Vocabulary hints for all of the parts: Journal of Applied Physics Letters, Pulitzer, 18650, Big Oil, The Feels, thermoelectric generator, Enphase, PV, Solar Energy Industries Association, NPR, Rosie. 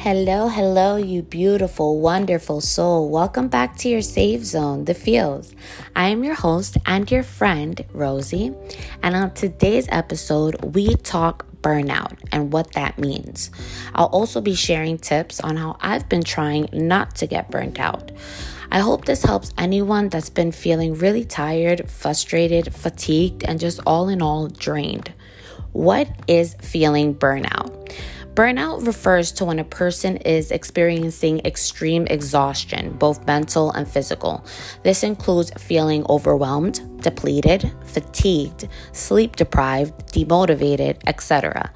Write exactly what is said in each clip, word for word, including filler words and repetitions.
Hello, hello, you beautiful, wonderful soul. Welcome back to your safe zone, The Feels. I am your host and your friend, Rosie. And on today's episode, we talk burnout and what that means. I'll also be sharing tips on how I've been trying not to get burnt out. I hope this helps anyone that's been feeling really tired, frustrated, fatigued, and just all in all drained. What is feeling burnout? Burnout refers to when a person is experiencing extreme exhaustion, both mental and physical. This includes feeling overwhelmed, depleted, fatigued, sleep deprived, demotivated, et cetera.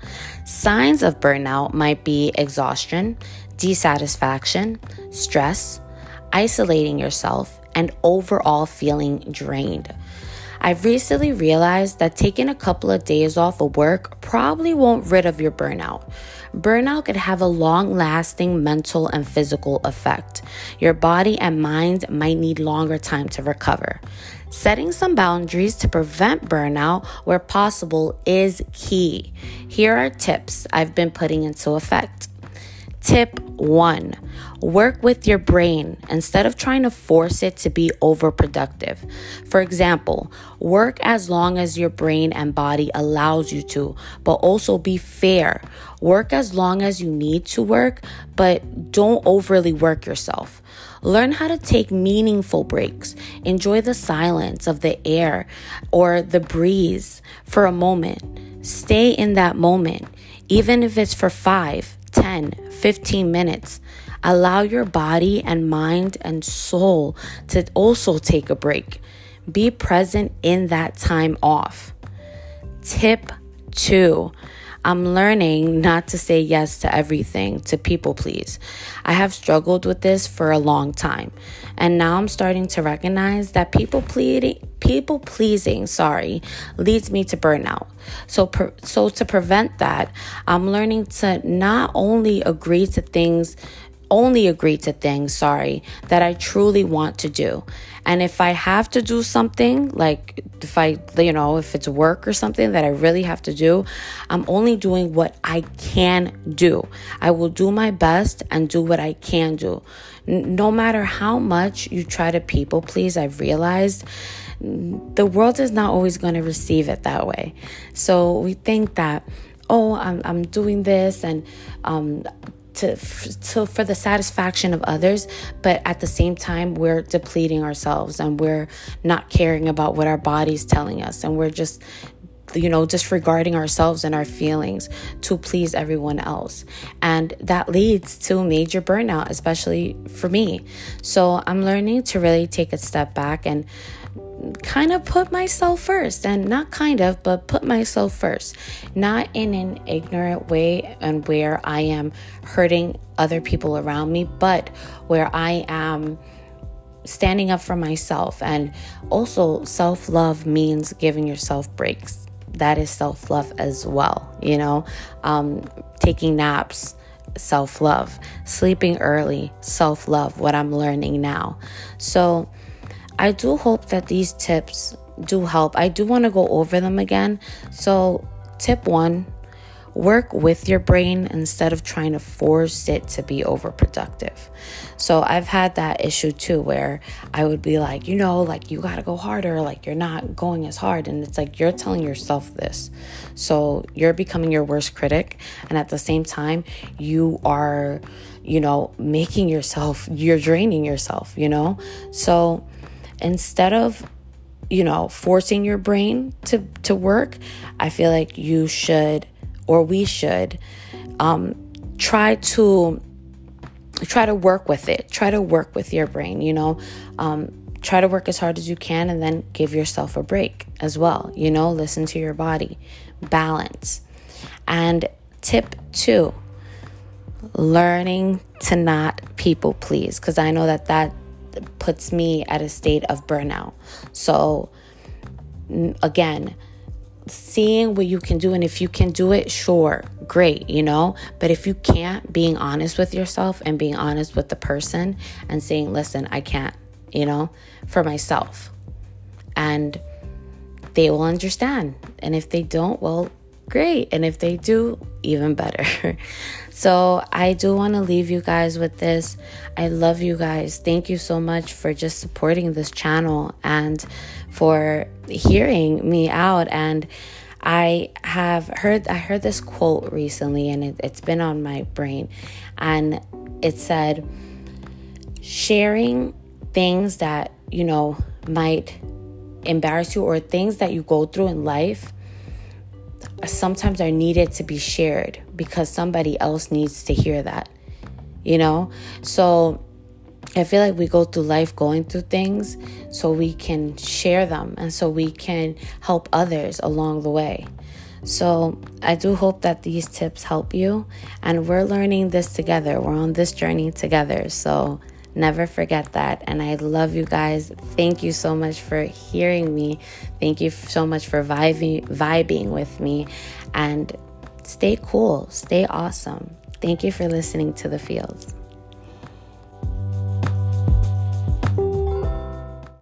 Signs of burnout might be exhaustion, dissatisfaction, stress, isolating yourself, and overall feeling drained. I've recently realized that taking a couple of days off of work probably won't rid of your burnout. Burnout could have a long-lasting mental and physical effect. Your body and mind might need longer time to recover. Setting some boundaries to prevent burnout where possible is key. Here are tips I've been putting into effect. Tip one, work with your brain instead of trying to force it to be overproductive. For example, work as long as your brain and body allows you to, but also be fair. Work as long as you need to work, but don't overly work yourself. Learn how to take meaningful breaks. Enjoy the silence of the air or the breeze for a moment. Stay in that moment, even if it's for five, ten, fifteen minutes. Allow your body and mind and soul to also take a break. Be present in that time off. Tip two, I'm learning not to say yes to everything, to people please. I have struggled with this for a long time, and now I'm starting to recognize that people pleading, people pleasing, sorry, leads me to burnout. So, per, so to prevent that, I'm learning to not only agree to things, only agree to things, sorry, that I truly want to do. And if I have to do something, like if I, you know, if it's work or something that I really have to do, I'm only doing what I can do. I will do my best and do what I can do. No matter how much you try to people please, I've realized the world is not always going to receive it that way. So we think that, oh, I'm, I'm doing this and, um, To, f- to for the satisfaction of others, but at the same time we're depleting ourselves and we're not caring about what our body's telling us, and we're just, you know, disregarding ourselves and our feelings to please everyone else, and that leads to major burnout, especially for me. So I'm learning to really take a step back and kind of put myself first, and not kind of, but put myself first, not in an ignorant way and where I am hurting other people around me, but where I am standing up for myself. And also, self-love means giving yourself breaks. That is self-love as well, you know, um, taking naps, self-love, sleeping early, self-love, what I'm learning now. So I do hope that these tips do help. I do want to go over them again. So tip one, work with your brain instead of trying to force it to be overproductive. So I've had that issue too, where I would be like, you know, like you got to go harder, like you're not going as hard. And it's like, you're telling yourself this. So you're becoming your worst critic. And at the same time, you are, you know, making yourself, you're draining yourself, you know? So instead of, you know, forcing your brain to, to work, I feel like you should, or we should, um, try to, try to work with it. Try to work with your brain, you know, um, try to work as hard as you can, and then give yourself a break as well. You know, listen to your body, balance. And tip two, learning to not people please, because I know that that puts me at a state of burnout. So again, seeing what you can do, and if you can do it, sure, great, you know, but if you can't, being honest with yourself and being honest with the person and saying, listen, I can't, you know, for myself, and they will understand. And if they don't, well, great. And if they do, even better. So I do want to leave you guys with this. I love you guys. Thank you so much for just supporting this channel and for hearing me out. And I have heard, I heard this quote recently, and it, it's been on my brain. And it said, sharing things that, you know, might embarrass you or things that you go through in life sometimes are needed to be shared because somebody else needs to hear that, you know? So I feel like we go through life going through things so we can share them and so we can help others along the way. So I do hope that these tips help you, and we're learning this together. We're on this journey together. So never forget that. And I love you guys. Thank you so much for hearing me. Thank you so much for vibing, vibing with me. And stay cool. Stay awesome. Thank you for listening to The Feels.